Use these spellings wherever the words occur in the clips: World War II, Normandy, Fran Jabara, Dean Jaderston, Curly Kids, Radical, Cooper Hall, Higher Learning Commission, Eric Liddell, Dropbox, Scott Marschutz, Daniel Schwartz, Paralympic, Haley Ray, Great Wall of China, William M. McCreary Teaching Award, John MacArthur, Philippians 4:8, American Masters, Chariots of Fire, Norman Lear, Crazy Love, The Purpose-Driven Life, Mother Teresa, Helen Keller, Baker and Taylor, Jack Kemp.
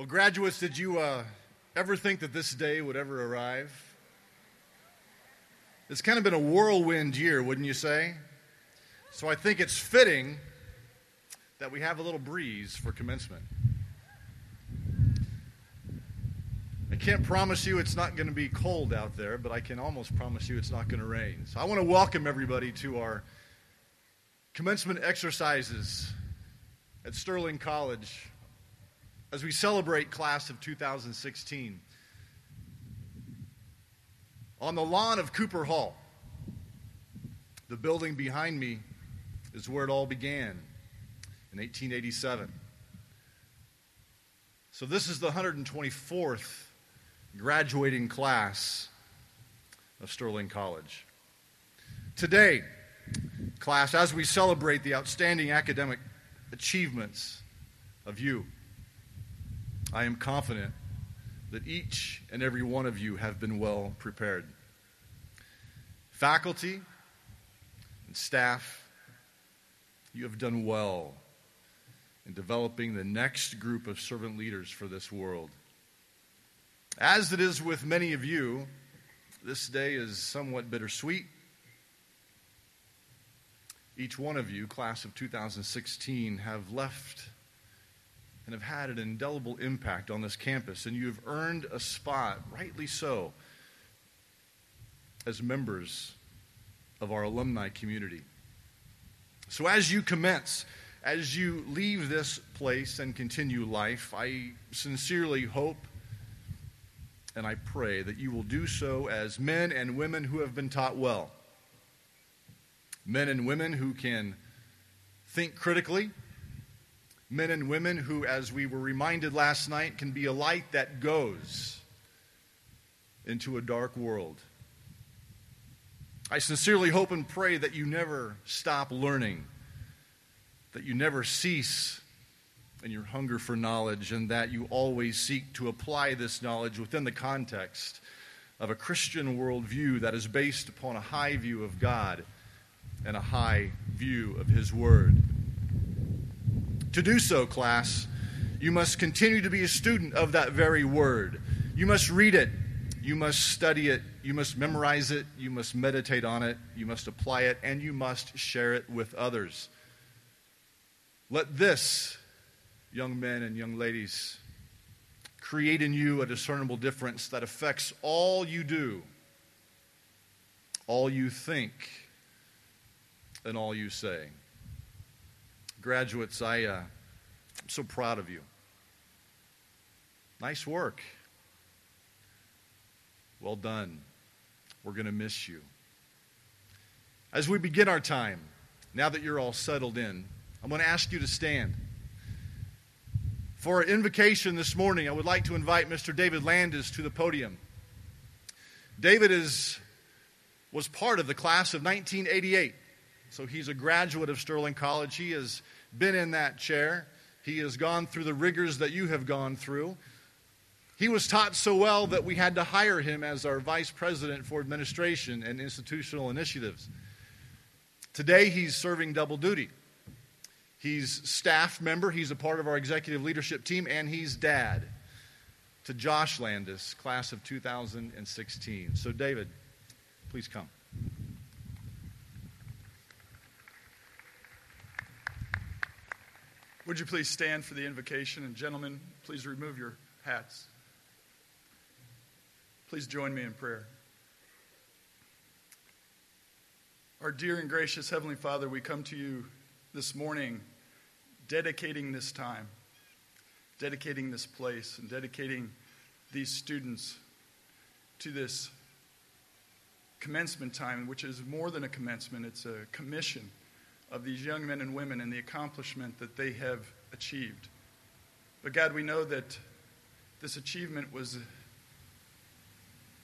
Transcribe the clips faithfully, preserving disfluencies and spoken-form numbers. Well, graduates, did you uh, ever think that this day would ever arrive? It's kind of been a whirlwind year, wouldn't you say? So I think it's fitting that we have a little breeze for commencement. I can't promise you it's not going to be cold out there, but I can almost promise you it's not going to rain. So I want to welcome everybody to our commencement exercises at Sterling College as we celebrate class of two thousand sixteen. On the lawn of Cooper Hall, the building behind me is where it all began in eighteen eighty-seven. So this is the one hundred twenty-fourth graduating class of Sterling College. Today, class, as we celebrate the outstanding academic achievements of you, I am confident that each and every one of you have been well prepared. Faculty and staff, you have done well in developing the next group of servant leaders for this world. As it is with many of you, this day is somewhat bittersweet. Each one of you, class of two thousand sixteen, have left and have had an indelible impact on this campus, and you have earned a spot, rightly so, as members of our alumni community. So as you commence, as you leave this place and continue life, I sincerely hope and I pray that you will do so as men and women who have been taught well, men and women who can think critically, men and women who, as we were reminded last night, can be a light that goes into a dark world. I sincerely hope and pray that you never stop learning, that you never cease in your hunger for knowledge, and that you always seek to apply this knowledge within the context of a Christian worldview that is based upon a high view of God and a high view of His Word. To do so, class, you must continue to be a student of that very word. You must read it. You must study it. You must memorize it. You must meditate on it. You must apply it. And you must share it with others. Let this, young men and young ladies, create in you a discernible difference that affects all you do, all you think, and all you say. Graduates, I, uh, I'm so proud of you. Nice work. Well done. We're going to miss you. As we begin our time, now that you're all settled in, I'm going to ask you to stand. For an invocation this morning, I would like to invite Mister David Landis to the podium. David is was part of the class of nineteen eighty-eight. So he's a graduate of Sterling College. He has been in that chair. He has gone through the rigors that you have gone through. He was taught so well that we had to hire him as our vice president for administration and institutional initiatives. Today, he's serving double duty. He's staff member, he's a part of our executive leadership team, and he's dad to Josh Landis, class of two thousand sixteen. So David, please come. Would you please stand for the invocation? And gentlemen, please remove your hats. Please join me in prayer. Our dear and gracious Heavenly Father, we come to you this morning dedicating this time, dedicating this place, and dedicating these students to this commencement time, which is more than a commencement, it's a commission of these young men and women and the accomplishment that they have achieved. But God, we know that this achievement was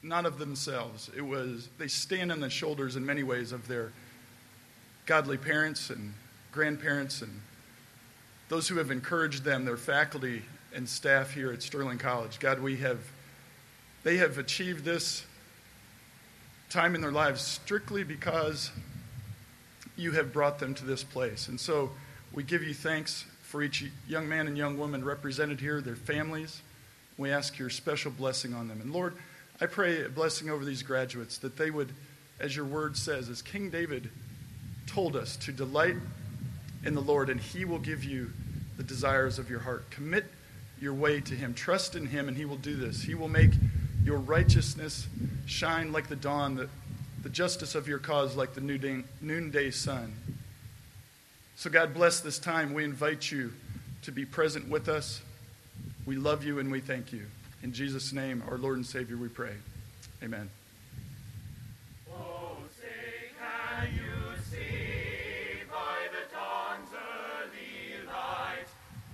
not of themselves. It was, they stand on the shoulders in many ways of their godly parents and grandparents and those who have encouraged them, their faculty and staff here at Sterling College. God, we have, they have achieved this time in their lives strictly because you have brought them to this place. And so we give you thanks for each young man and young woman represented here, their families. We ask your special blessing on them. And Lord, I pray a blessing over these graduates, that they would, as your word says, as King David told us, to delight in the Lord, and he will give you the desires of your heart. Commit your way to him. Trust in him, and he will do this. He will make your righteousness shine like the dawn, the, the justice of your cause like the noonday, noonday sun. So God, bless this time. We invite you to be present with us. We love you and we thank you. In Jesus' name, our Lord and Savior, we pray. Amen. Oh, say can you see by the dawn's early light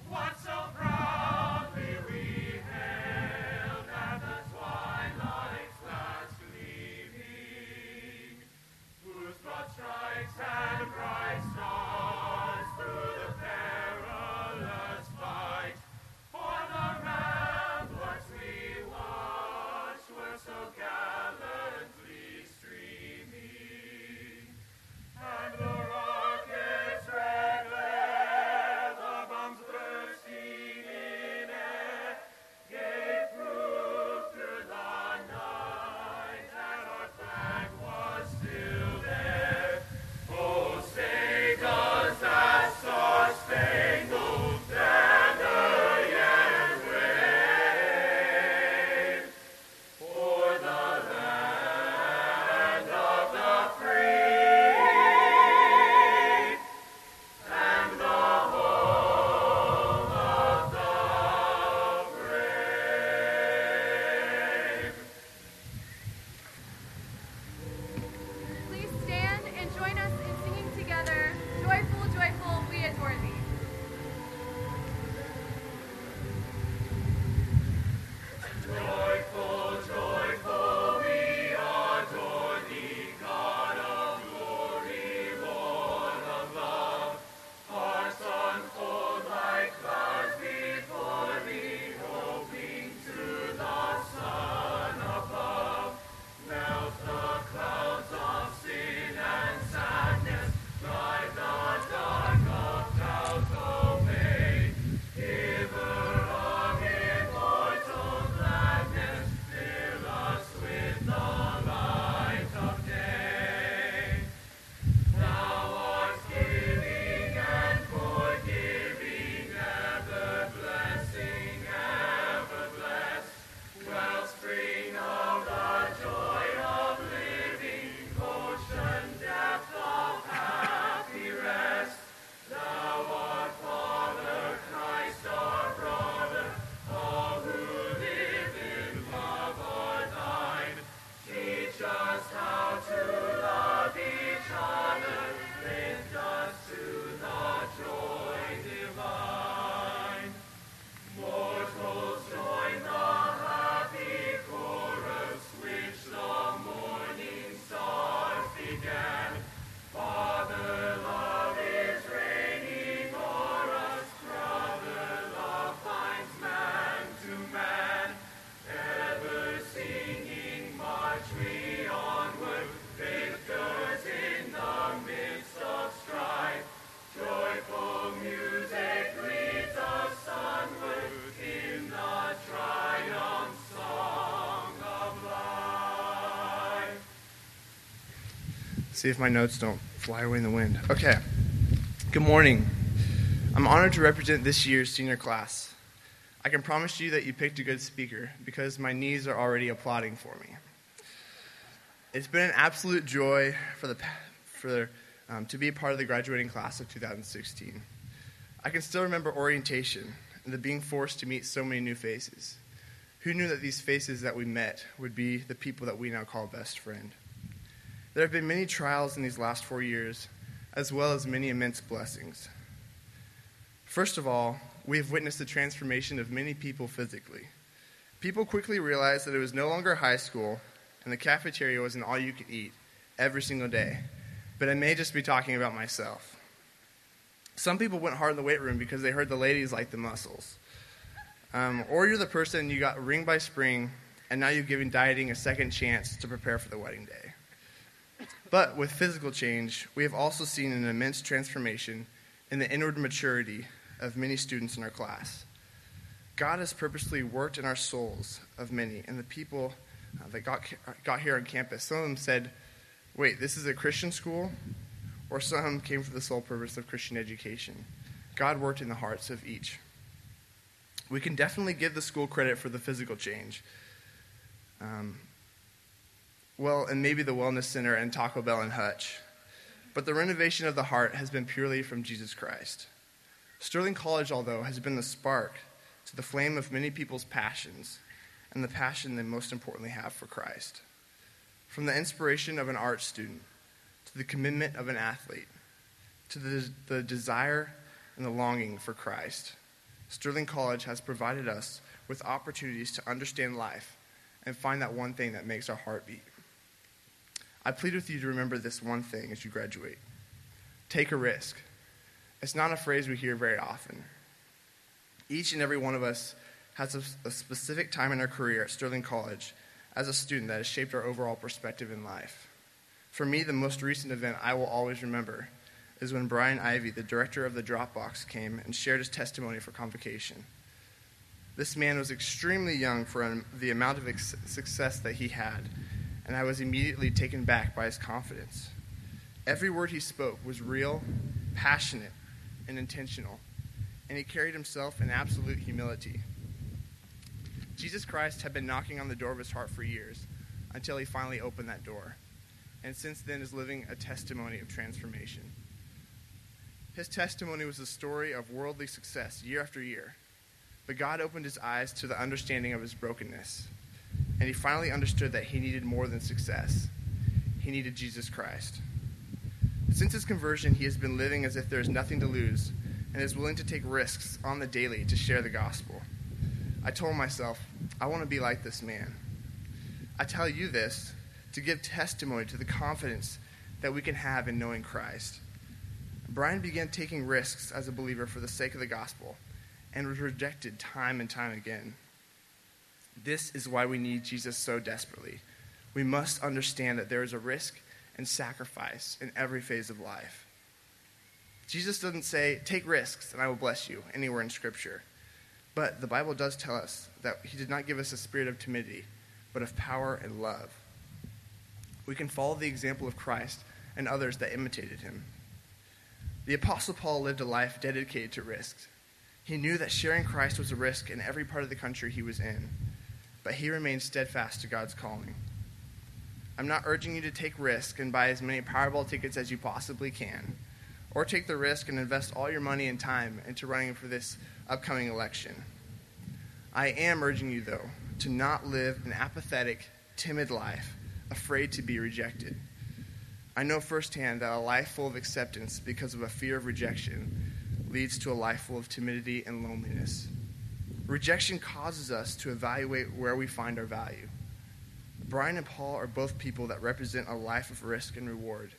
what so proudly we hailed at the twilight's last gleaming, whose broad stripes and bright stars through the perilous fight for the ramparts we watched were so gallantly streaming, and the rockets' red glare, the bombs bursting in air, gave proof through the night that our flag was still there. Oh, say does that star-spangled banner yet wave for the land of the free and the home of the brave? Please stand and join us in singing together, Joyful, Joyful, We Adore Thee. Joyful, joyful, we adore thee, God of glory, Lord of love. Hearts unfold like clouds before thee, hoping to the sun above. Melt the clouds of sin and sadness, drive the dark of clouds away. Giver of immortal gladness, fill us with the light of day. Thou art giving and forgiving, ever blessing, ever blessed, wellspring of the joy of living, ocean depth of happy rest. Thou art Father, Christ our brother, all who live in love are thine. Teach us how to love each other, lift us to the joy divine. Mortals, join the happy chorus which the morning stars began. Father, love is reigning o'er us, brother, love finds man to man. Ever singing, march we onward, victors in the midst of strife. Joyful music leads us onward in the triumph song of life. See if my notes don't fly away in the wind. Okay. Good morning. I'm honored to represent this year's senior class. I can promise you that you picked a good speaker because my knees are already applauding for me. It's been an absolute joy for the pa- for um, to be a part of the graduating class of two thousand sixteen. I can still remember orientation and the being forced to meet so many new faces. Who knew that these faces that we met would be the people that we now call best friend? There have been many trials in these last four years, as well as many immense blessings. First of all, we have witnessed the transformation of many people physically. People quickly realized that it was no longer high school and the cafeteria was an all-you-can-eat every single day, but I may just be talking about myself. Some people went hard in the weight room because they heard the ladies like the muscles. Um, or you're the person you got ring by spring, and now you've given dieting a second chance to prepare for the wedding day. But with physical change, we have also seen an immense transformation in the inward maturity of many students in our class. God has purposely worked in our souls of many, and the people uh, that got got here on campus. Some of them said, wait, this is a Christian school? Or some came for the sole purpose of Christian education. God worked in the hearts of each. We can definitely give the school credit for the physical change. Um, well, and maybe the Wellness Center and Taco Bell and Hutch. But the renovation of the heart has been purely from Jesus Christ. Sterling College, although, has been the spark to the flame of many people's passions, and the passion they most importantly have for Christ. From the inspiration of an art student, to the commitment of an athlete, to the, the desire and the longing for Christ, Sterling College has provided us with opportunities to understand life and find that one thing that makes our heart beat. I plead with you to remember this one thing as you graduate. Take a risk. It's not a phrase we hear very often. Each and every one of us has a, a specific time in our career at Sterling College as a student that has shaped our overall perspective in life. For me, the most recent event I will always remember is when Brian Ivey, the director of the Dropbox, came and shared his testimony for convocation. This man was extremely young for the amount of ex- success that he had, and I was immediately taken back by his confidence. Every word he spoke was real, passionate, and intentional, and he carried himself in absolute humility. Jesus Christ had been knocking on the door of his heart for years until he finally opened that door, and since then is living a testimony of transformation. His testimony was a story of worldly success year after year, but God opened his eyes to the understanding of his brokenness. And he finally understood that he needed more than success. He needed Jesus Christ. Since his conversion, he has been living as if there is nothing to lose and is willing to take risks on the daily to share the gospel. I told myself, I want to be like this man. I tell you this to give testimony to the confidence that we can have in knowing Christ. Brian began taking risks as a believer for the sake of the gospel and was rejected time and time again. This is why we need Jesus so desperately. We must understand that there is a risk and sacrifice in every phase of life. Jesus doesn't say, take risks and I will bless you, anywhere in Scripture. But the Bible does tell us that he did not give us a spirit of timidity, but of power and love. We can follow the example of Christ and others that imitated him. The Apostle Paul lived a life dedicated to risks. He knew that sharing Christ was a risk in every part of the country he was in, but he remained steadfast to God's calling. I'm not urging you to take risk and buy as many Powerball tickets as you possibly can, or take the risk and invest all your money and time into running for this upcoming election. I am urging you, though, to not live an apathetic, timid life, afraid to be rejected. I know firsthand that a life full of acceptance because of a fear of rejection leads to a life full of timidity and loneliness. Rejection causes us to evaluate where we find our value. Brian and Paul are both people that represent a life of risk and reward.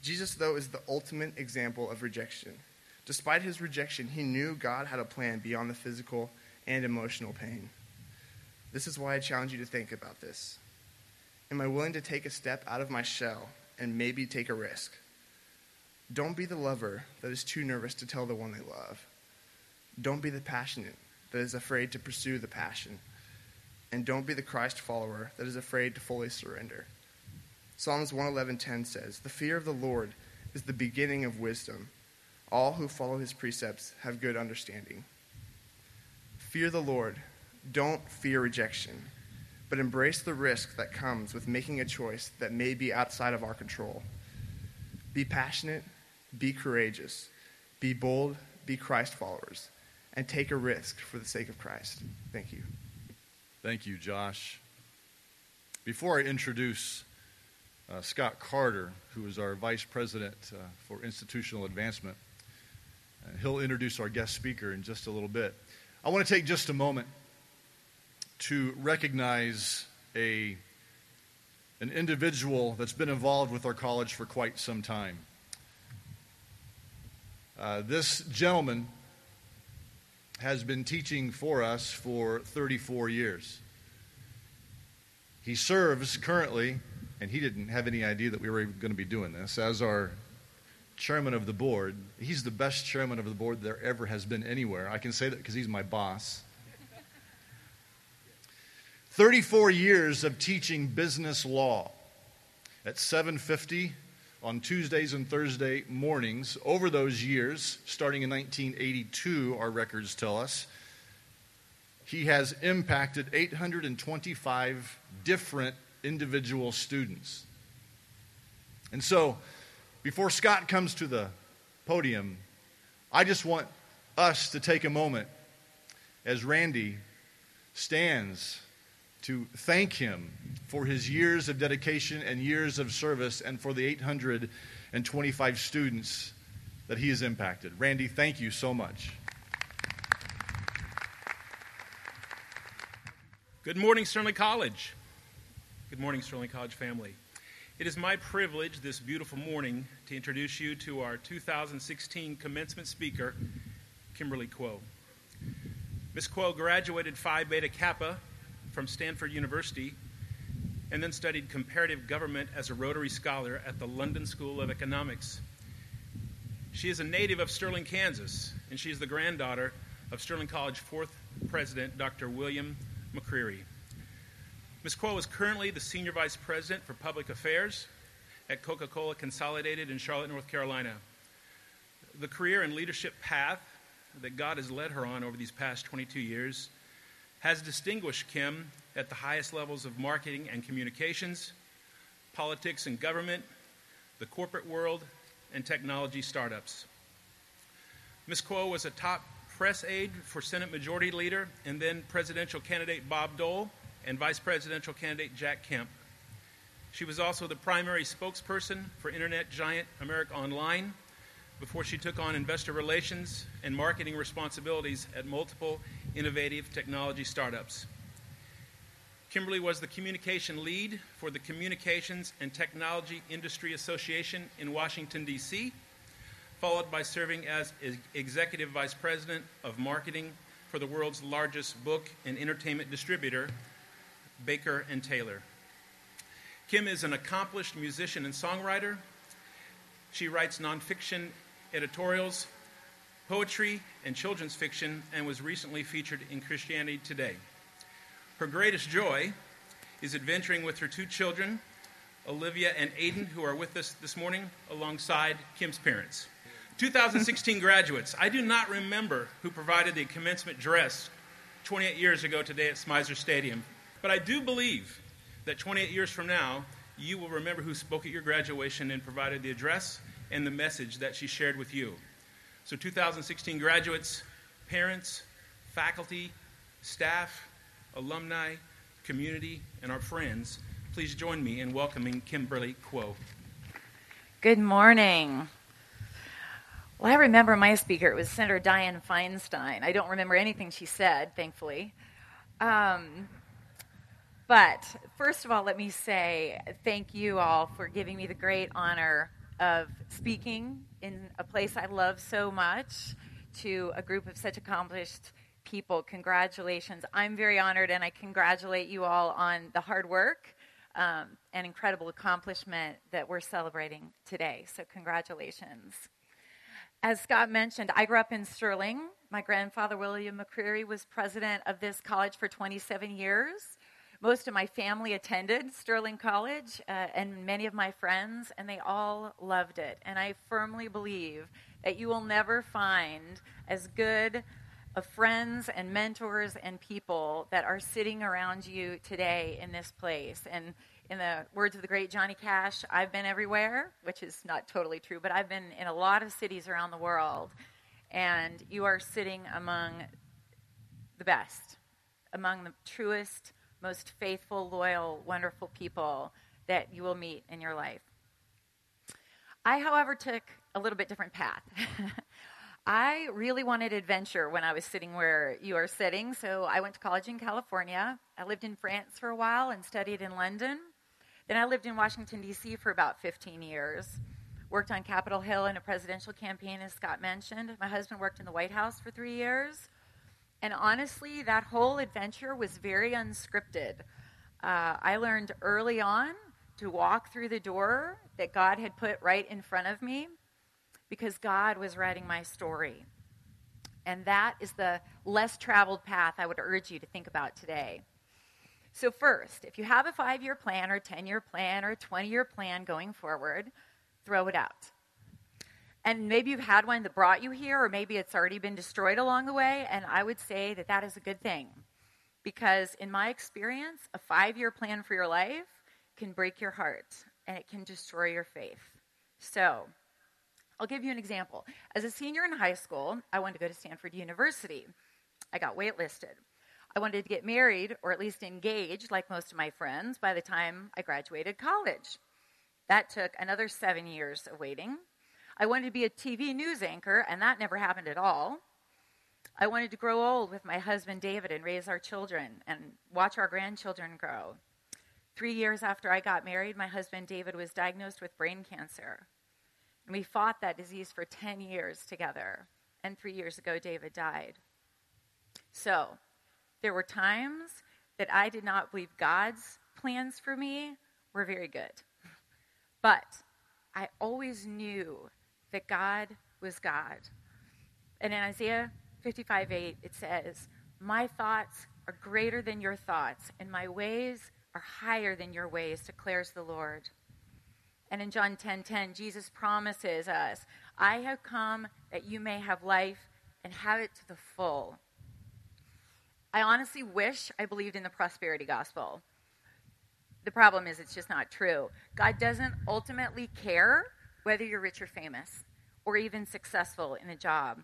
Jesus, though, is the ultimate example of rejection. Despite his rejection, he knew God had a plan beyond the physical and emotional pain. This is why I challenge you to think about this. Am I willing to take a step out of my shell and maybe take a risk? Don't be the lover that is too nervous to tell the one they love. Don't be the passionate that is afraid to pursue the passion. And don't be the Christ follower that is afraid to fully surrender. Psalms one eleven ten says, "The fear of the Lord is the beginning of wisdom. All who follow his precepts have good understanding." Fear the Lord. Don't fear rejection, but embrace the risk that comes with making a choice that may be outside of our control. Be passionate. Be courageous, be bold, be Christ followers, and take a risk for the sake of Christ. Thank you. Thank you, Josh. Before I introduce uh, Scott Carter, who is our Vice President uh, for Institutional Advancement, and he'll introduce our guest speaker in just a little bit, I want to take just a moment to recognize a, an individual that's been involved with our college for quite some time. Uh, this gentleman has been teaching for us for thirty-four years. He serves currently, and he didn't have any idea that we were going to be doing this, as our chairman of the board. He's the best chairman of the board there ever has been anywhere. I can say that because he's my boss. thirty-four years of teaching business law at seven fifty on Tuesdays and Thursday mornings. Over those years, starting in nineteen eighty-two, our records tell us, he has impacted eight hundred twenty-five different individual students. And so, before Scott comes to the podium, I just want us to take a moment as Randy stands to thank him for his years of dedication and years of service and for the eight hundred twenty-five students that he has impacted. Randy, thank you so much. Good morning, Sterling College. Good morning, Sterling College family. It is my privilege this beautiful morning to introduce you to our two thousand sixteen commencement speaker, Kimberly Kuo. Miz Kuo graduated Phi Beta Kappa from Stanford University, and then studied comparative government as a Rotary Scholar at the London School of Economics. She is a native of Sterling, Kansas, and she is the granddaughter of Sterling College fourth President, Doctor William McCreary. Miz Kuo is currently the Senior Vice President for Public Affairs at Coca-Cola Consolidated in Charlotte, North Carolina. The career and leadership path that God has led her on over these past twenty-two years has distinguished Kim at the highest levels of marketing and communications, politics and government, the corporate world, and technology startups. Miz Kuo was a top press aide for Senate Majority Leader and then presidential candidate Bob Dole and vice presidential candidate Jack Kemp. She was also the primary spokesperson for internet giant America Online before she took on investor relations and marketing responsibilities at multiple innovative technology startups. Kimberly was the communication lead for the Communications and Technology Industry Association in Washington, D C, followed by serving as executive vice president of marketing for the world's largest book and entertainment distributor, Baker and Taylor. Kim is an accomplished musician and songwriter. She writes nonfiction editorials, poetry, and children's fiction, and was recently featured in Christianity Today. Her greatest joy is adventuring with her two children, Olivia and Aiden, who are with us this morning, alongside Kim's parents. two thousand sixteen graduates. I do not remember who provided the commencement address twenty-eight years ago today at Smyzer Stadium, but I do believe that twenty-eight years from now, you will remember who spoke at your graduation and provided the address and the message that she shared with you. So two thousand sixteen graduates, parents, faculty, staff, alumni, community, and our friends, please join me in welcoming Kimberly Kuo. Good morning. Well, I remember my speaker. It was Senator Dianne Feinstein. I don't remember anything she said, thankfully. Um... But first of all, let me say thank you all for giving me the great honor of speaking in a place I love so much to a group of such accomplished people. Congratulations. I'm very honored, and I congratulate you all on the hard work um, and incredible accomplishment that we're celebrating today. So congratulations. As Scott mentioned, I grew up in Sterling. My grandfather, William McCreary, was president of this college for twenty-seven years. Most of my family attended Sterling College, uh, and many of my friends, and they all loved it. And I firmly believe that you will never find as good of friends and mentors and people that are sitting around you today in this place. And in the words of the great Johnny Cash, I've been everywhere, which is not totally true, but I've been in a lot of cities around the world, and you are sitting among the best, among the truest, most faithful, loyal, wonderful people that you will meet in your life. I, however, took a little bit different path. I really wanted adventure when I was sitting where you are sitting, so I went to college in California. I lived in France for a while and studied in London. Then I lived in Washington, D C for about fifteen years, worked on Capitol Hill in a presidential campaign, as Scott mentioned. My husband worked in the White House for three years. And honestly, that whole adventure was very unscripted. Uh, I learned early on to walk through the door that God had put right in front of me. because God was writing my story. And that is the less traveled path I would urge you to think about today. So first, if you have a five-year plan or a ten-year plan or a twenty-year plan going forward, throw it out. And maybe you've had one that brought you here, or maybe it's already been destroyed along the way, and I would say that that is a good thing. Because in my experience, a five-year plan for your life can break your heart, and it can destroy your faith. So, I'll give you an example. As a senior in high school, I wanted to go to Stanford University. I got waitlisted. I wanted to get married, or at least engaged, like most of my friends, by the time I graduated college. That took another seven years of waiting. I wanted to be a T V news anchor, and that never happened at all. I wanted to grow old with my husband, David, and raise our children and watch our grandchildren grow. Three years after I got married, my husband, David, was diagnosed with brain cancer. And we fought that disease for ten years together. And three years ago, David died. So there were times that I did not believe God's plans for me were very good. But I always knew that God was God. And in Isaiah fifty-five eight, it says, "My thoughts are greater than your thoughts, and my ways are higher than your ways, declares the Lord." And in John ten ten, Jesus promises us, "I have come that you may have life and have it to the full." I honestly wish I believed in the prosperity gospel. The problem is it's just not true. God doesn't ultimately care whether you're rich or famous or even successful in a job.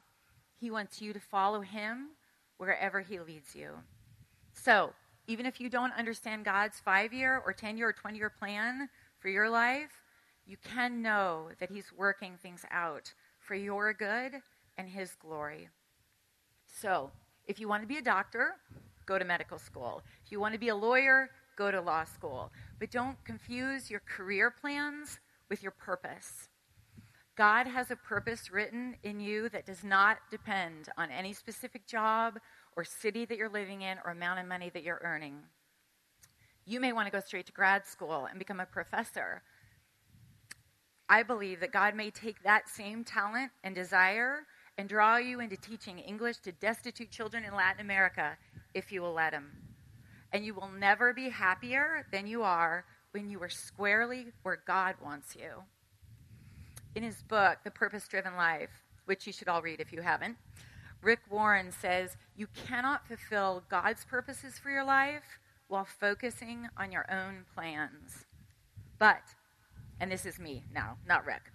He wants you to follow him wherever he leads you. So even if you don't understand God's five-year or ten-year or twenty-year plan for your life, you can know that he's working things out for your good and his glory. So if you want to be a doctor, go to medical school. If you want to be a lawyer, go to law school. But don't confuse your career plans with your purpose. God has a purpose written in you that does not depend on any specific job or city that you're living in or amount of money that you're earning. You may want to go straight to grad school and become a professor. I believe that God may take that same talent and desire and draw you into teaching English to destitute children in Latin America if you will let him. And you will never be happier than you are when you are squarely where God wants you. In his book, The Purpose-Driven Life, which you should all read if you haven't, Rick Warren says, "You cannot fulfill God's purposes for your life while focusing on your own plans." But, and this is me now, not Rick,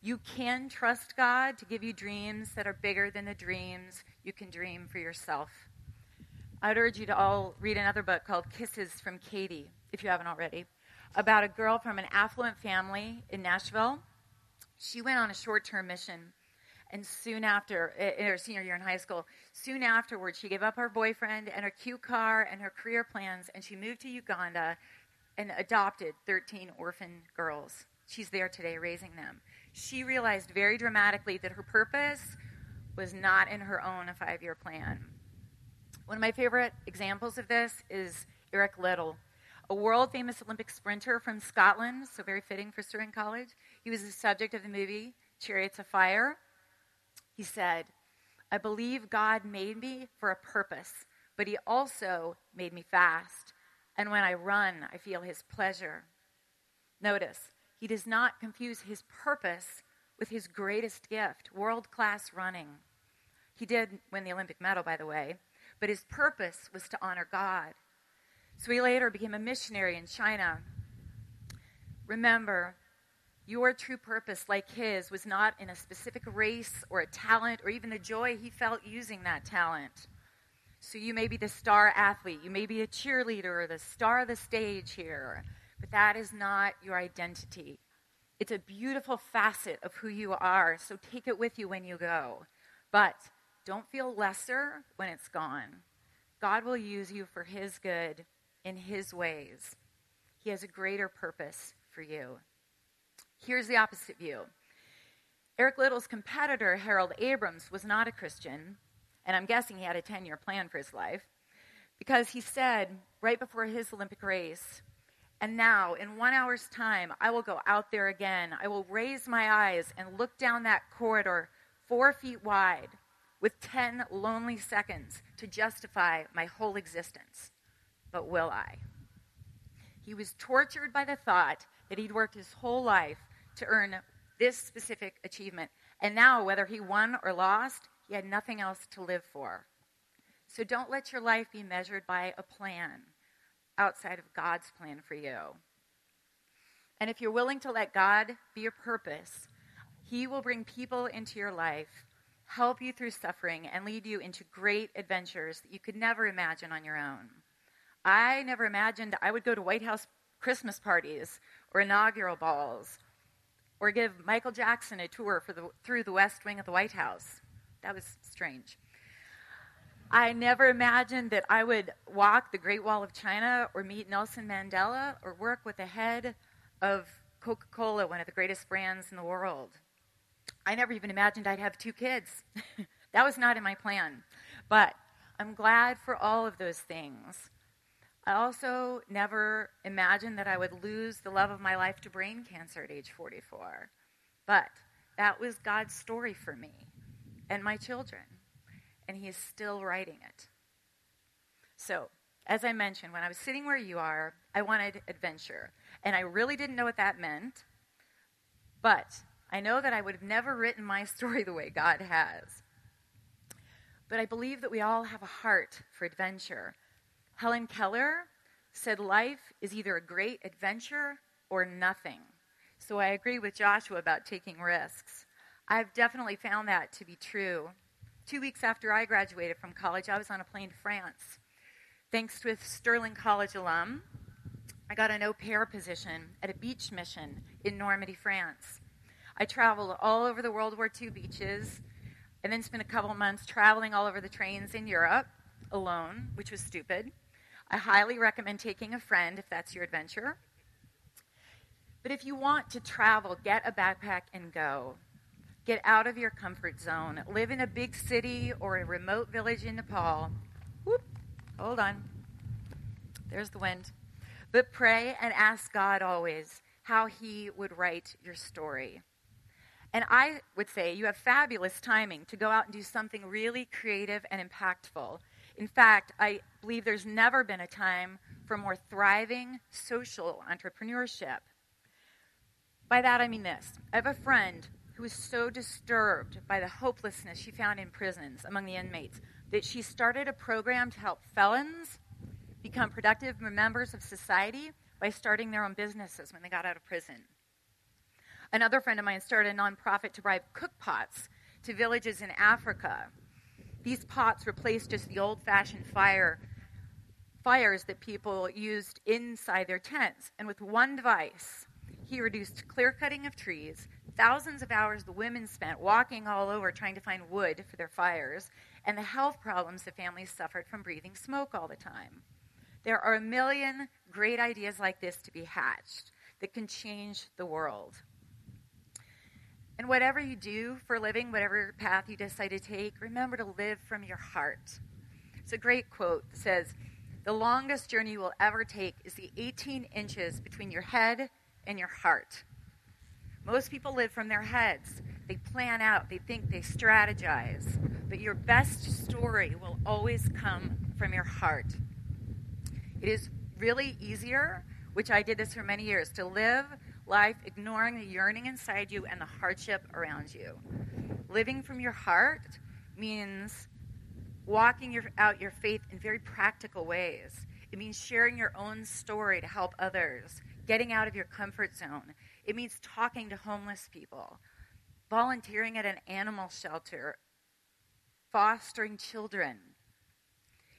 you can trust God to give you dreams that are bigger than the dreams you can dream for yourself. I'd urge you to all read another book called Kisses from Katie, if you haven't already, about a girl from an affluent family in Nashville. She went on a short-term mission, and soon after, in her senior year in high school, soon afterwards, she gave up her boyfriend and her cute car and her career plans, and she moved to Uganda and adopted thirteen orphan girls. She's there today raising them. She realized very dramatically that her purpose was not in her own five-year plan. One of my favorite examples of this is Eric Liddell, a world-famous Olympic sprinter from Scotland, so very fitting for Sterling College. He was the subject of the movie Chariots of Fire. He said, "I believe God made me for a purpose, but he also made me fast. And when I run, I feel his pleasure." Notice, he does not confuse his purpose with his greatest gift, world-class running. He did win the Olympic medal, by the way. But his purpose was to honor God. So he later became a missionary in China. Remember, your true purpose, like his, was not in a specific race or a talent or even the joy he felt using that talent. So you may be the star athlete, you may be a cheerleader or the star of the stage here, but that is not your identity. It's a beautiful facet of who you are, so take it with you when you go. But don't feel lesser when it's gone. God will use you for his good in his ways. He has a greater purpose for you. Here's the opposite view. Eric Liddell's competitor, Harold Abrahams, was not a Christian, and I'm guessing he had a ten-year plan for his life, because he said right before his Olympic race, And now, in one hour's time, I will go out there again. I will raise my eyes and look down that corridor four feet wide with ten lonely seconds to justify my whole existence. But will I? He was tortured by the thought that he'd worked his whole life to earn this specific achievement. And now, whether he won or lost, he had nothing else to live for. So don't let your life be measured by a plan outside of God's plan for you. And if you're willing to let God be your purpose, he will bring people into your life, help you through suffering, and lead you into great adventures that you could never imagine on your own. I never imagined I would go to White House Christmas parties or inaugural balls or give Michael Jackson a tour for the, through the West Wing of the White House. That was strange. I never imagined that I would walk the Great Wall of China or meet Nelson Mandela or work with the head of Coca-Cola, one of the greatest brands in the world. I never even imagined I'd have two kids. That was not in my plan. But I'm glad for all of those things. I also never imagined that I would lose the love of my life to brain cancer at age forty-four. But that was God's story for me and my children, and he is still writing it. So, as I mentioned, when I was sitting where you are, I wanted adventure, and I really didn't know what that meant, but I know that I would have never written my story the way God has. But I believe that we all have a heart for adventure. Helen Keller said life is either a great adventure or nothing. So I agree with Joshua about taking risks. I've definitely found that to be true. Two weeks after I graduated from college, I was on a plane to France. Thanks to a Sterling College alum, I got an au pair position at a beach mission in Normandy, France. I traveled all over the World War Two beaches and then spent a couple months traveling all over the trains in Europe alone, which was stupid. I highly recommend taking a friend if that's your adventure. But if you want to travel, get a backpack and go. Get out of your comfort zone. Live in a big city or a remote village in Nepal. Whoop, hold on. There's the wind. But pray and ask God always how he would write your story. And I would say you have fabulous timing to go out and do something really creative and impactful. In fact, I believe there's never been a time for more thriving social entrepreneurship. By that, I mean this. I have a friend who was so disturbed by the hopelessness she found in prisons among the inmates that she started a program to help felons become productive members of society by starting their own businesses when they got out of prison. Another friend of mine started a nonprofit to bribe cookpots to villages in Africa. These pots replaced just the old-fashioned fire, fires that people used inside their tents. And with one device, he reduced clear-cutting of trees, thousands of hours the women spent walking all over trying to find wood for their fires, and the health problems the families suffered from breathing smoke all the time. There are a million great ideas like this to be hatched that can change the world. And whatever you do for a living, whatever path you decide to take, remember to live from your heart. It's a great quote that says, "The longest journey you will ever take is the eighteen inches between your head and your heart." Most people live from their heads. They plan out, they think, they strategize. But your best story will always come from your heart. It is really easier, which I did this for many years, to live life ignoring the yearning inside you and the hardship around you. Living from your heart means walking your, out your faith in very practical ways. It means sharing your own story to help others, getting out of your comfort zone. It means talking to homeless people, volunteering at an animal shelter, fostering children.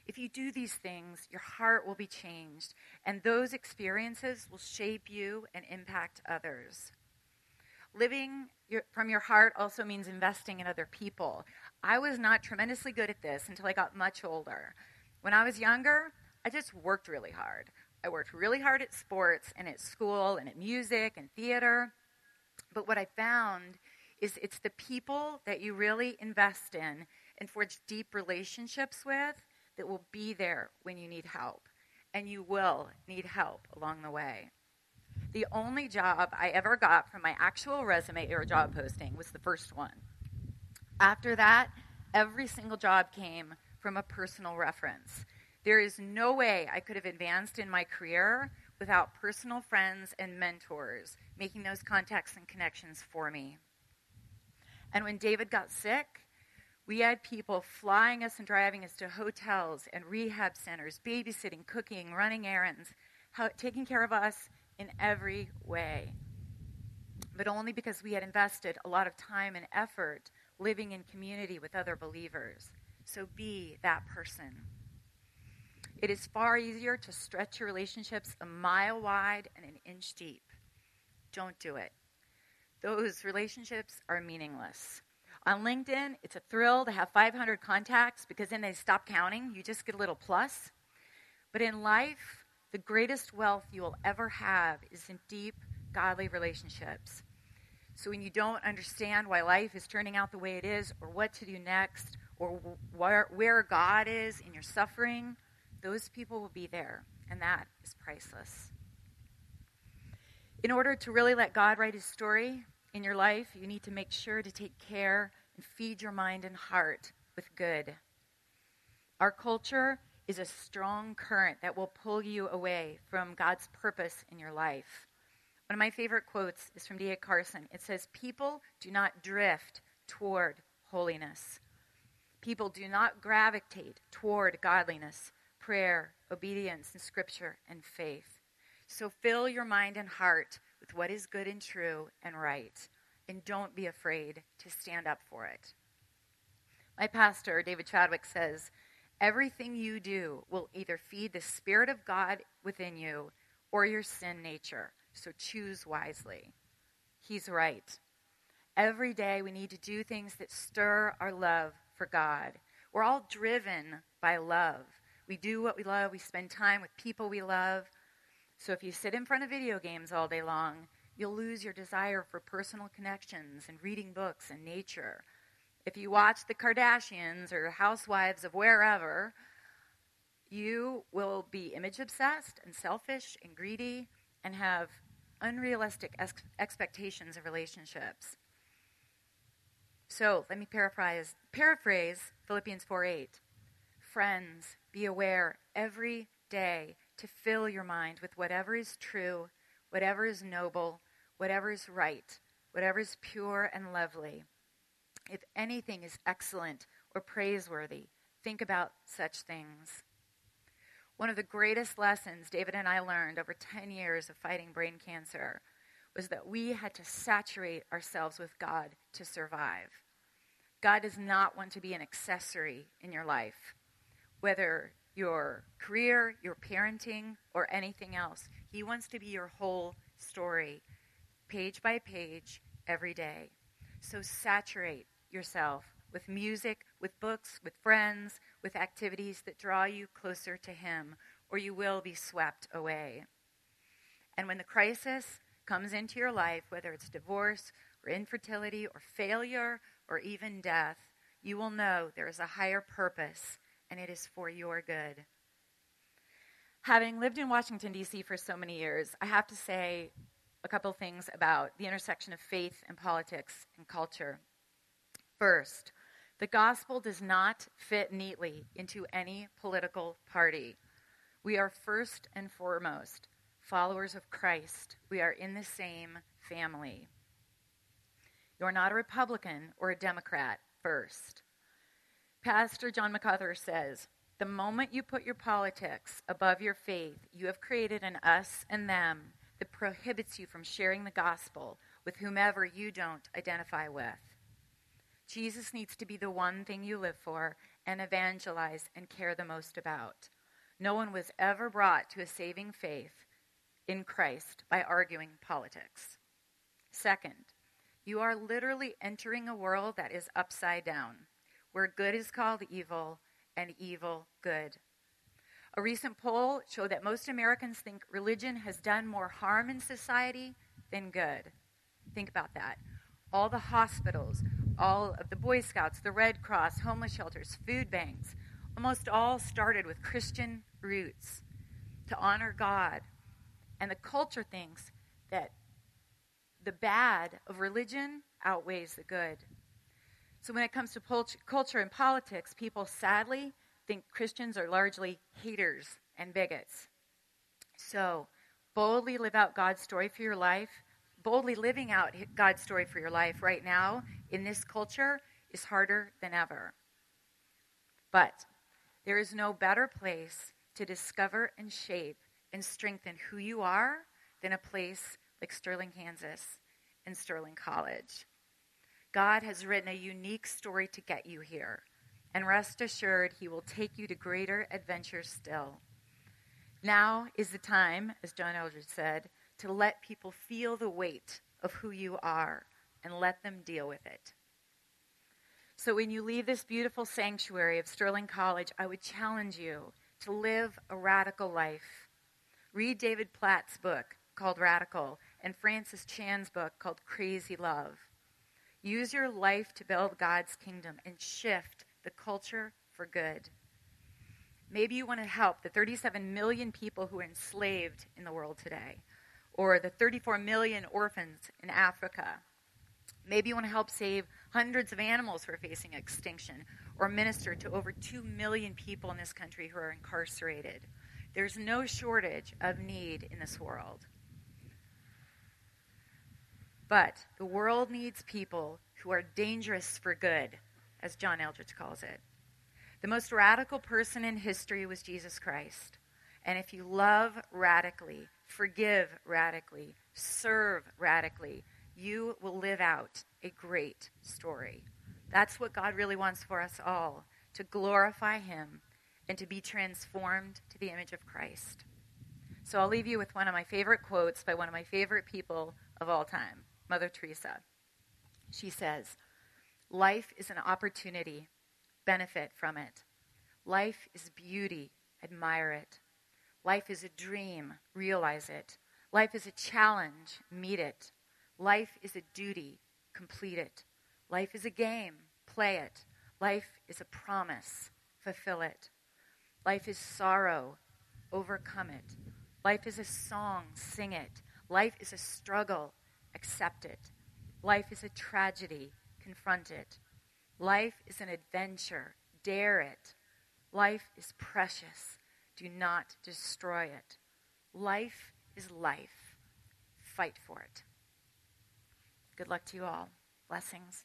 If you do these things, your heart will be changed, and those experiences will shape you and impact others. Living your, from your heart also means investing in other people. I was not tremendously good at this until I got much older. When I was younger, I just worked really hard. I worked really hard at sports and at school and at music and theater. But what I found is it's the people that you really invest in and forge deep relationships with that will be there when you need help. and you will need help along the way. The only job I ever got from my actual resume or job posting was the first one. After that, every single job came from a personal reference. There is no way I could have advanced in my career without personal friends and mentors making those contacts and connections for me. And when David got sick, we had people flying us and driving us to hotels and rehab centers, babysitting, cooking, running errands, how, taking care of us in every way. But only because we had invested a lot of time and effort living in community with other believers. So be that person. It is far easier to stretch your relationships a mile wide and an inch deep. Don't do it. Those relationships are meaningless. On LinkedIn, it's a thrill to have five hundred contacts because then they stop counting. You just get a little plus. But in life, the greatest wealth you will ever have is in deep, godly relationships. So when you don't understand why life is turning out the way it is or what to do next or where, where God is in your suffering, those people will be there, and that is priceless. In order to really let God write his story in your life, you need to make sure to take care and feed your mind and heart with good. Our culture is a strong current that will pull you away from God's purpose in your life. One of my favorite quotes is from D A Carson. It says, "People do not drift toward holiness. People do not gravitate toward godliness, prayer, obedience, and scripture, and faith." So fill your mind and heart with what is good and true and right, and don't be afraid to stand up for it. My pastor, David Chadwick, says, "Everything you do will either feed the Spirit of God within you or your sin nature, so choose wisely." He's right. Every day we need to do things that stir our love for God. We're all driven by love. We do what we love. We spend time with people we love. So if you sit in front of video games all day long, you'll lose your desire for personal connections and reading books and nature. If you watch the Kardashians or Housewives of wherever, you will be image-obsessed and selfish and greedy and have unrealistic ex- expectations of relationships. So let me paraphrase, paraphrase Philippians four eight. Friends, be aware every day to fill your mind with whatever is true, whatever is noble, whatever is right, whatever is pure and lovely. If anything is excellent or praiseworthy, think about such things. One of the greatest lessons David and I learned over ten years of fighting brain cancer was that we had to saturate ourselves with God to survive. God does not want to be an accessory in your life, whether your career, your parenting, or anything else. He wants to be your whole story, page by page, every day. So saturate yourself with music, with books, with friends, with activities that draw you closer to him, or you will be swept away. And when the crisis comes into your life, whether it's divorce or infertility or failure or even death, you will know there is a higher purpose, and it is for your good. Having lived in Washington, D C for so many years, I have to say a couple things about the intersection of faith and politics and culture. First, the gospel does not fit neatly into any political party. We are first and foremost followers of Christ. We are in the same family. You're not a Republican or a Democrat first. Pastor John MacArthur says, "The moment you put your politics above your faith, you have created an us and them that prohibits you from sharing the gospel with whomever you don't identify with." Jesus needs to be the one thing you live for and evangelize and care the most about. No one was ever brought to a saving faith in Christ by arguing politics. Second, you are literally entering a world that is upside down, where good is called evil and evil good. A recent poll showed that most Americans think religion has done more harm in society than good. Think about that. All the hospitals, all of the Boy Scouts, the Red Cross, homeless shelters, food banks, almost all started with Christian roots. to honor God, and the culture thinks that the bad of religion outweighs the good. So when it comes to pol- culture and politics, people sadly think Christians are largely haters and bigots. So boldly live out God's story for your life. Boldly living out God's story for your life right now in this culture is harder than ever. But there is no better place to discover and shape and strengthen who you are than a place like Sterling, Kansas, and Sterling College. God has written a unique story to get you here, and rest assured he will take you to greater adventures still. Now is the time, as John Eldredge said, to let people feel the weight of who you are and let them deal with it. So when you leave this beautiful sanctuary of Sterling College, I would challenge you to live a radical life. Read David Platt's book called Radical and Francis Chan's book called Crazy Love. Use your life to build God's kingdom and shift the culture for good. Maybe you want to help the thirty-seven million people who are enslaved in the world today, or the thirty-four million orphans in Africa. Maybe you want to help save hundreds of animals who are facing extinction, or minister to over two million people in this country who are incarcerated. There's no shortage of need in this world. But the world needs people who are dangerous for good, as John Eldredge calls it. The most radical person in history was Jesus Christ. And if you love radically, forgive radically, serve radically, you will live out a great story. That's what God really wants for us all, to glorify him and to be transformed to the image of Christ. So I'll leave you with one of my favorite quotes by one of my favorite people of all time, Mother Teresa. She says, "Life is an opportunity. Benefit from it. Life is beauty. Admire it. Life is a dream. Realize it. Life is a challenge. Meet it. Life is a duty. Complete it. Life is a game. Play it. Life is a promise. Fulfill it. Life is sorrow. Overcome it. Life is a song. Sing it. Life is a struggle. Accept it. Life is a tragedy. Confront it. Life is an adventure. Dare it. Life is precious. Do not destroy it. Life is life. Fight for it." Good luck to you all. Blessings.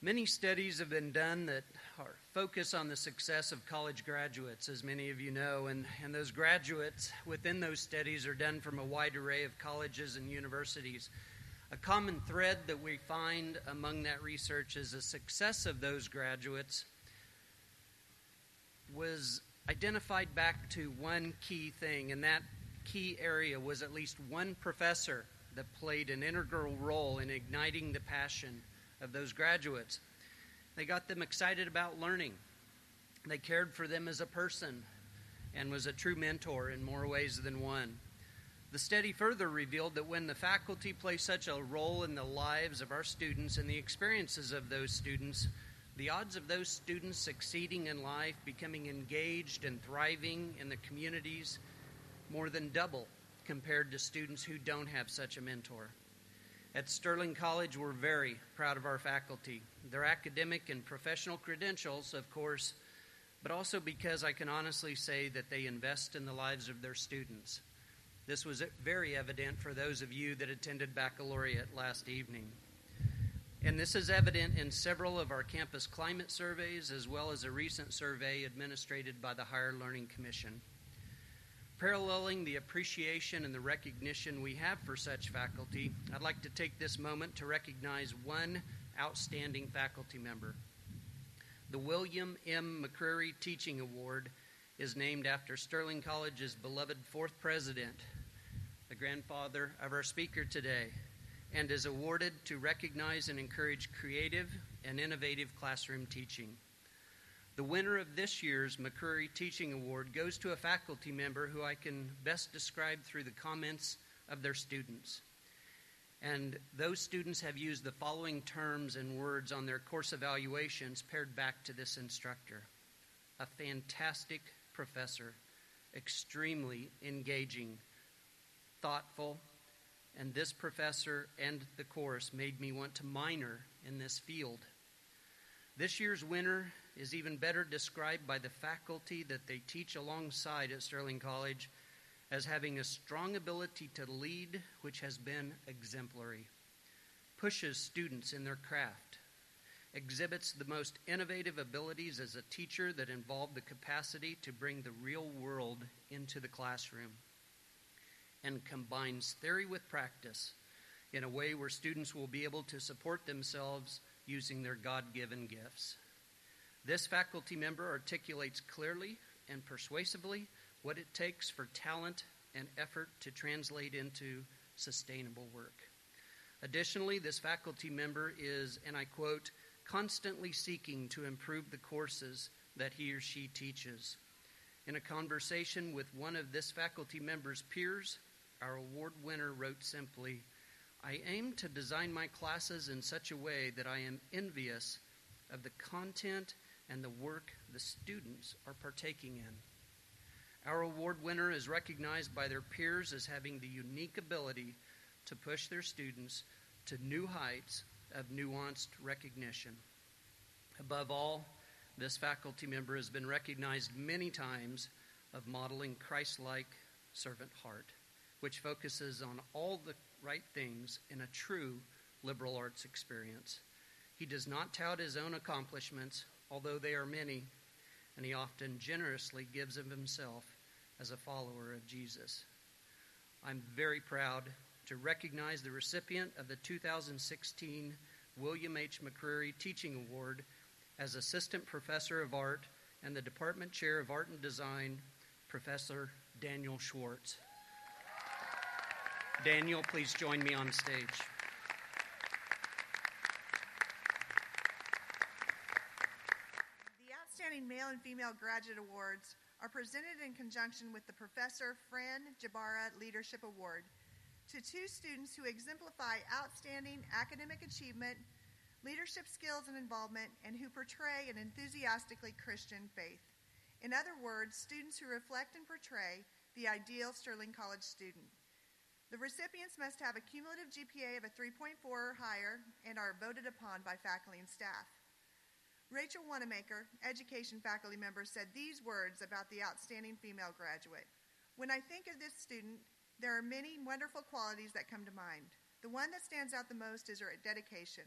Many studies have been done that are focused on the success of college graduates, as many of you know, and, and those graduates within those studies are done from a wide array of colleges and universities. A common thread that we find among that research is the success of those graduates was identified back to one key thing, and that key area was at least one professor that played an integral role in igniting the passion of those graduates. They got them excited about learning. They cared for them as a person and was a true mentor in more ways than one. The study further revealed that when the faculty play such a role in the lives of our students and the experiences of those students, the odds of those students succeeding in life, becoming engaged and thriving in the communities, more than double compared to students who don't have such a mentor. At Sterling College, we're very proud of our faculty, their academic and professional credentials, of course, but also because I can honestly say that they invest in the lives of their students. This was very evident for those of you that attended baccalaureate last evening. And this is evident in several of our campus climate surveys, as well as a recent survey administered by the Higher Learning Commission. Paralleling the appreciation and the recognition we have for such faculty, I'd like to take this moment to recognize one outstanding faculty member. The William M. McCreary Teaching Award is named after Sterling College's beloved fourth president, the grandfather of our speaker today, and is awarded to recognize and encourage creative and innovative classroom teaching. The winner of this year's McCreary Teaching Award goes to a faculty member who I can best describe through the comments of their students. And those students have used the following terms and words on their course evaluations paired back to this instructor: a fantastic professor, extremely engaging, thoughtful, and this professor and the course made me want to minor in this field. This year's winner is even better described by the faculty that they teach alongside at Sterling College as having a strong ability to lead, which has been exemplary, pushes students in their craft, exhibits the most innovative abilities as a teacher that involve the capacity to bring the real world into the classroom, and combines theory with practice in a way where students will be able to support themselves using their God-given gifts. This faculty member articulates clearly and persuasively what it takes for talent and effort to translate into sustainable work. Additionally, this faculty member is, and I quote, constantly seeking to improve the courses that he or she teaches. In a conversation with one of this faculty member's peers, our award winner wrote simply, I aim to design my classes in such a way that I am envious of the content and the work the students are partaking in. Our award winner is recognized by their peers as having the unique ability to push their students to new heights of nuanced recognition. Above all, this faculty member has been recognized many times of modeling Christ-like servant heart, which focuses on all the right things in a true liberal arts experience. He does not tout his own accomplishments, although they are many, and he often generously gives of himself as a follower of Jesus. I'm very proud to recognize the recipient of the two thousand sixteen William H. McCreary Teaching Award as Assistant Professor of Art and the Department Chair of Art and Design, Professor Daniel Schwartz. Daniel, please join me on stage. The Outstanding Male and Female Graduate Awards are presented in conjunction with the Professor Fran Jabara Leadership Award to two students who exemplify outstanding academic achievement, leadership skills and involvement, and who portray an enthusiastically Christian faith. In other words, students who reflect and portray the ideal Sterling College student. The recipients must have a cumulative G P A of a three point four or higher and are voted upon by faculty and staff. Rachel Wanamaker, education faculty member, said these words about the outstanding female graduate. When I think of this student, there are many wonderful qualities that come to mind. The one that stands out the most is her dedication.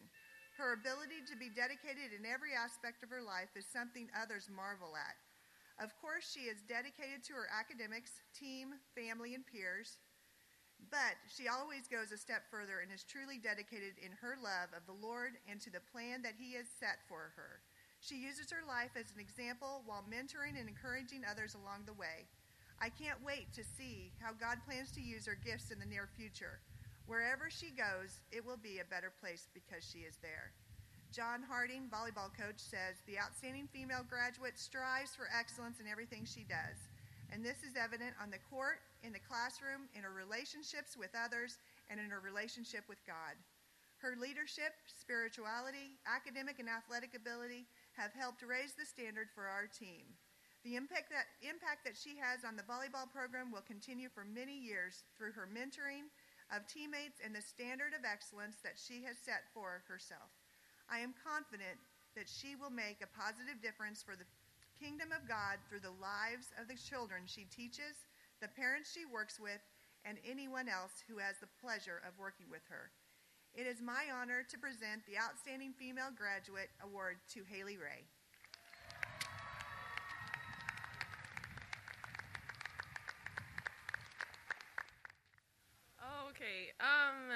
Her ability to be dedicated in every aspect of her life is something others marvel at. Of course, she is dedicated to her academics, team, family, and peers, but she always goes a step further and is truly dedicated in her love of the Lord and to the plan that He has set for her. She uses her life as an example while mentoring and encouraging others along the way. I can't wait to see how God plans to use her gifts in the near future. Wherever she goes, it will be a better place because she is there. John Harding, volleyball coach, says the outstanding female graduate strives for excellence in everything she does. And this is evident on the court, in the classroom, in her relationships with others, and in her relationship with God. Her leadership, spirituality, academic and athletic ability have helped raise the standard for our team. The impact that, impact that she has on the volleyball program will continue for many years through her mentoring of teammates and the standard of excellence that she has set for herself. I am confident that she will make a positive difference for the kingdom of God through the lives of the children she teaches, the parents she works with, and anyone else who has the pleasure of working with her. It is my honor to present the Outstanding Female Graduate Award to Haley Ray. Okay, um,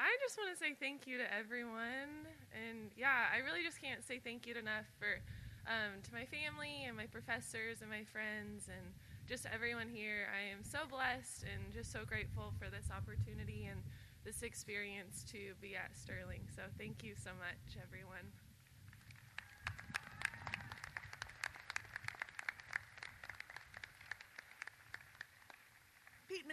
I just want to say thank you to everyone, and yeah, I really just can't say thank you enough for um, to my family and my professors and my friends and just everyone here. I am so blessed and just so grateful for this opportunity and this experience to be at Sterling. So thank you so much, everyone.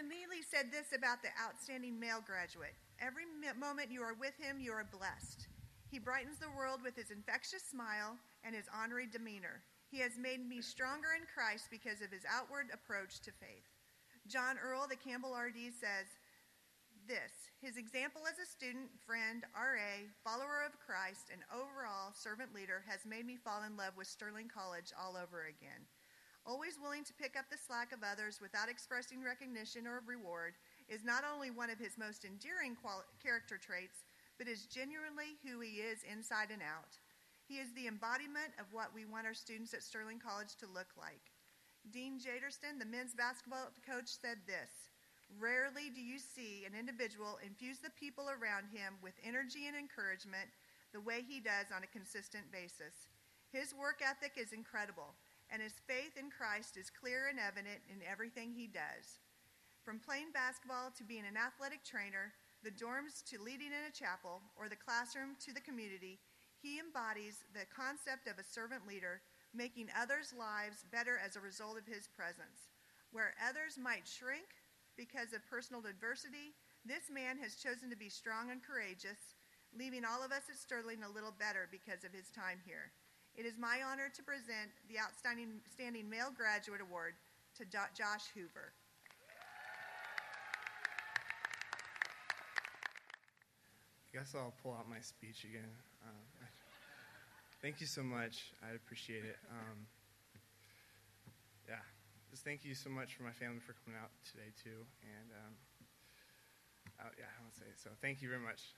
Mealy said this about the outstanding male graduate. Every moment you are with him, you are blessed. He brightens the world with his infectious smile and his honorary demeanor. He has made me stronger in Christ because of his outward approach to faith. John Earl, the Campbell R D, says this: his example as a student, friend, R A, follower of Christ, and overall servant leader has made me fall in love with Sterling College all over again. Always willing to pick up the slack of others without expressing recognition or reward is not only one of his most endearing quali- character traits, but is genuinely who he is inside and out. He is the embodiment of what we want our students at Sterling College to look like. Dean Jaderston, the men's basketball coach, said this: rarely do you see an individual infuse the people around him with energy and encouragement the way he does on a consistent basis. His work ethic is incredible, and his faith in Christ is clear and evident in everything he does. From playing basketball to being an athletic trainer, the dorms to leading in a chapel, or the classroom to the community, he embodies the concept of a servant leader, making others' lives better as a result of his presence. Where others might shrink because of personal adversity, this man has chosen to be strong and courageous, leaving all of us at Sterling a little better because of his time here. It is my honor to present the Outstanding Standing Male Graduate Award to Do- Josh Hoover. I guess I'll pull out my speech again. Um, I, thank you so much. I appreciate it. Um, yeah, just thank you so much for my family for coming out today, too. And um, uh, yeah, I want to say so. Thank you very much.